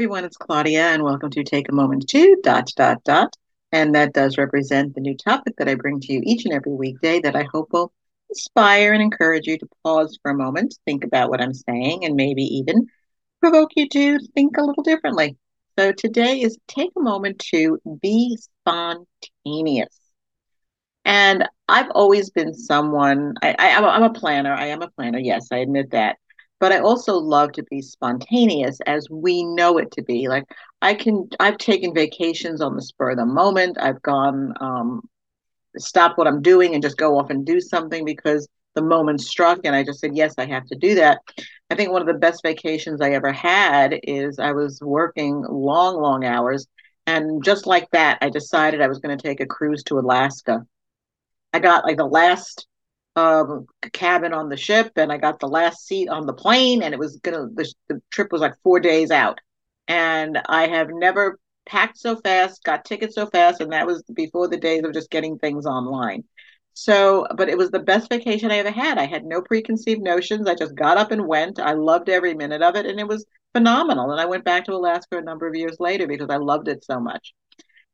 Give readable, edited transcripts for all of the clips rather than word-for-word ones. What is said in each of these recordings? everyone, it's Claudia, and welcome to Take a Moment to ... And that does represent the new topic that I bring to you each and every weekday that I hope will inspire and encourage you to pause for a moment, think about what I'm saying, and maybe even provoke you to think a little differently. So today is Take a Moment to Be Spontaneous. And I've always been someone, I'm a planner. I am a planner. Yes, I admit that. But I also love to be spontaneous as we know it to be. Like I've taken vacations on the spur of the moment. I've gone, stop what I'm doing and just go off and do something because the moment struck and I just said, yes, I have to do that. I think one of the best vacations I ever had is I was working long hours. And just like that, I decided I was going to take a cruise to Alaska. I got like the last cabin on the ship, and I got the last seat on the plane, and it was the trip was like 4 days out, and I have never packed so fast, got tickets so fast, and that was before the days of just getting things online. So, but it was the best vacation I ever had. I had no preconceived notions. I just got up and went. I loved every minute of it, and it was phenomenal. And I went back to Alaska a number of years later because I loved it so much.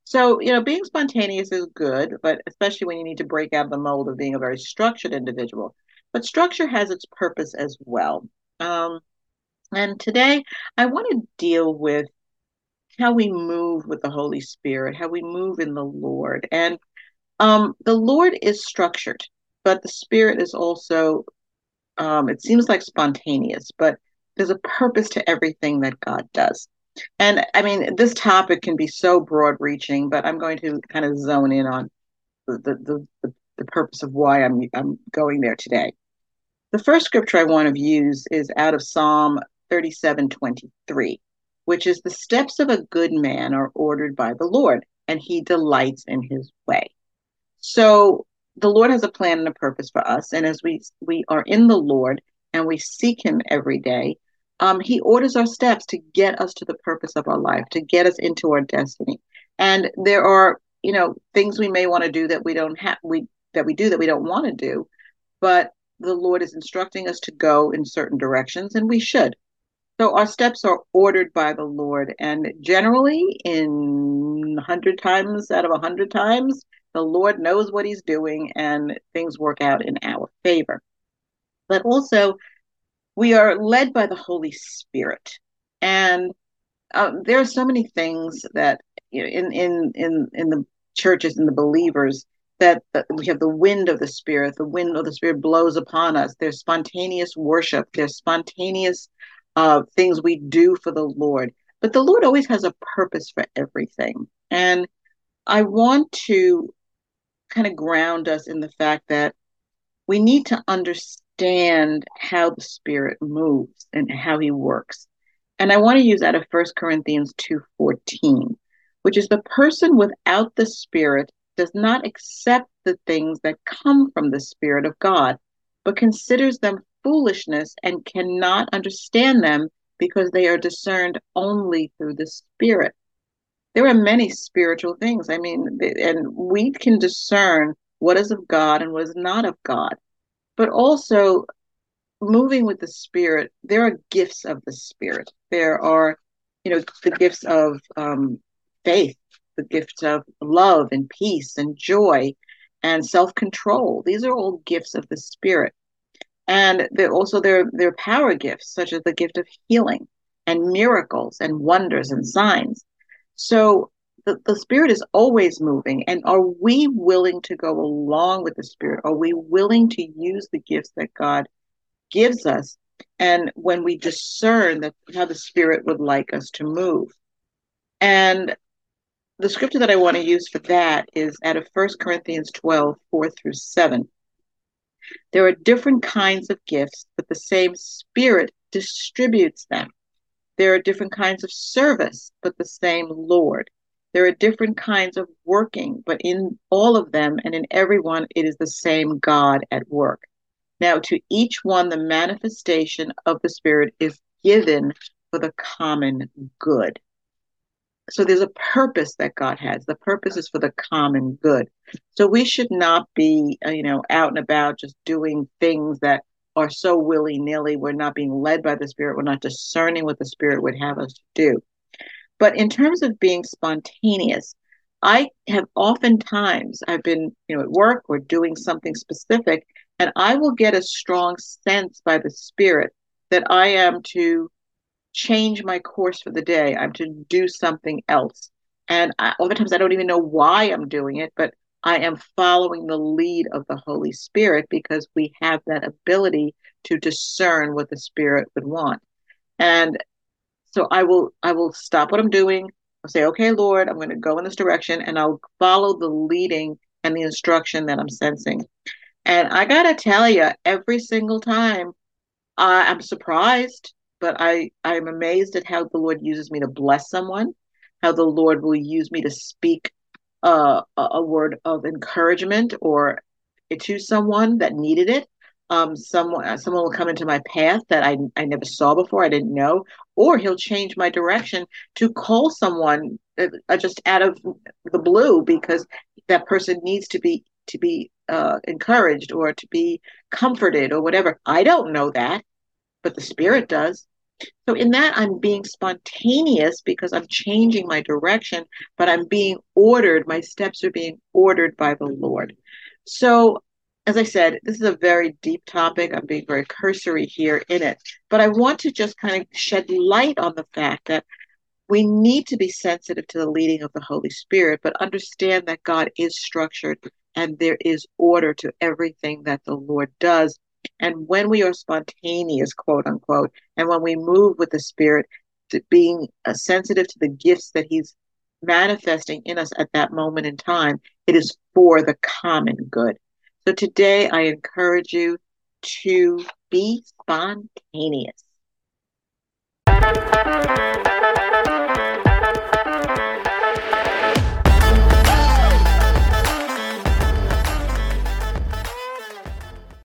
So, being spontaneous is good, but especially when you need to break out of the mold of being a very structured individual. But structure has its purpose as well. And today I want to deal with how we move with the Holy Spirit, how we move in the Lord. And the Lord is structured, but the Spirit is also, it seems like spontaneous, but there's a purpose to everything that God does. And I mean, this topic can be so broad reaching, but I'm going to kind of zone in on the purpose of why I'm going there today. The first scripture I want to use is out of Psalm 37:23, which is the steps of a good man are ordered by the Lord, and he delights in his way. So the Lord has a plan and a purpose for us. And as we are in the Lord and we seek him every day, he orders our steps to get us to the purpose of our life, to get us into our destiny. And there are, things we may want to do that we don't have, that we don't want to do, but the Lord is instructing us to go in certain directions, and we should. So our steps are ordered by the Lord, and generally, in 100 times out of 100 times, the Lord knows what he's doing, and things work out in our favor. But also, we are led by the Holy Spirit, and there are so many things that in the churches and the believers that we have the wind of the Spirit. The wind of the Spirit blows upon us. There's spontaneous worship. There's spontaneous things we do for the Lord. But the Lord always has a purpose for everything, and I want to kind of ground us in the fact that we need to understand how the Spirit moves and how he works. And I want to use out of 1 Corinthians 2:14, which is the person without the Spirit does not accept the things that come from the Spirit of God, but considers them foolishness and cannot understand them because they are discerned only through the Spirit. There are many spiritual things. I mean, and we can discern what is of God and what is not of God. But also, moving with the Spirit, there are gifts of the Spirit. There are, the gifts of faith, the gift of love and peace and joy and self-control. These are all gifts of the Spirit. And there are power gifts, such as the gift of healing and miracles and wonders and signs. So the Spirit is always moving. And are we willing to go along with the Spirit? Are we willing to use the gifts that God gives us? And when we discern that how the Spirit would like us to move. And the scripture that I want to use for that is out of 1 Corinthians 12:4-7. There are different kinds of gifts, but the same Spirit distributes them. There are different kinds of service, but the same Lord. There are different kinds of working, but in all of them and in everyone, it is the same God at work. Now, to each one, the manifestation of the Spirit is given for the common good. So there's a purpose that God has. The purpose is for the common good. So we should not be, out and about just doing things that are so willy-nilly. We're not being led by the Spirit. We're not discerning what the Spirit would have us do. But in terms of being spontaneous, I have oftentimes, I've been, at work or doing something specific, and I will get a strong sense by the Spirit that I am to change my course for the day. I'm to do something else. And oftentimes I don't even know why I'm doing it, but I am following the lead of the Holy Spirit because we have that ability to discern what the Spirit would want. And so I will stop what I'm doing. I'll say, okay, Lord, I'm going to go in this direction, and I'll follow the leading and the instruction that I'm sensing. And I got to tell you, every single time I'm surprised, but I'm amazed at how the Lord uses me to bless someone, how the Lord will use me to speak a word of encouragement or to someone that needed it. Someone will come into my path that I never saw before, I didn't know, or he'll change my direction to call someone just out of the blue because that person needs to be encouraged or to be comforted or whatever. I don't know that, but the Spirit does. So in that, I'm being spontaneous because I'm changing my direction, but I'm being ordered. My steps are being ordered by the Lord. So as I said, this is a very deep topic. I'm being very cursory here in it. But I want to just kind of shed light on the fact that we need to be sensitive to the leading of the Holy Spirit, but understand that God is structured and there is order to everything that the Lord does. And when we are spontaneous, quote unquote, and when we move with the Spirit, to being sensitive to the gifts that he's manifesting in us at that moment in time, it is for the common good. So today I encourage you to be spontaneous.